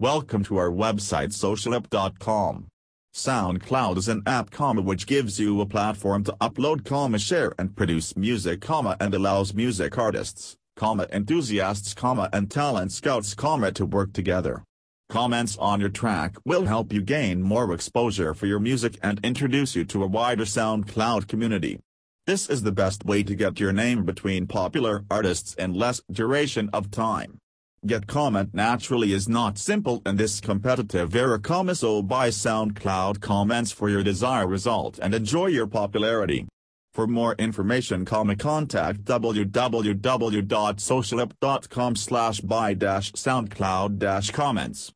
Welcome to our website socialyup.com. SoundCloud is an app, which gives you a platform to upload, share and produce music, and allows music artists, enthusiasts, and talent scouts, to work together. Comments on your track will help you gain more exposure for your music and introduce you to a wider SoundCloud community. This is the best way to get your name between popular artists in less duration of time. Get comment naturally is not simple in this competitive era, so buy SoundCloud comments for your desired result and enjoy your popularity. For more information, contact www.socialyup.com/buy-soundcloud-comments.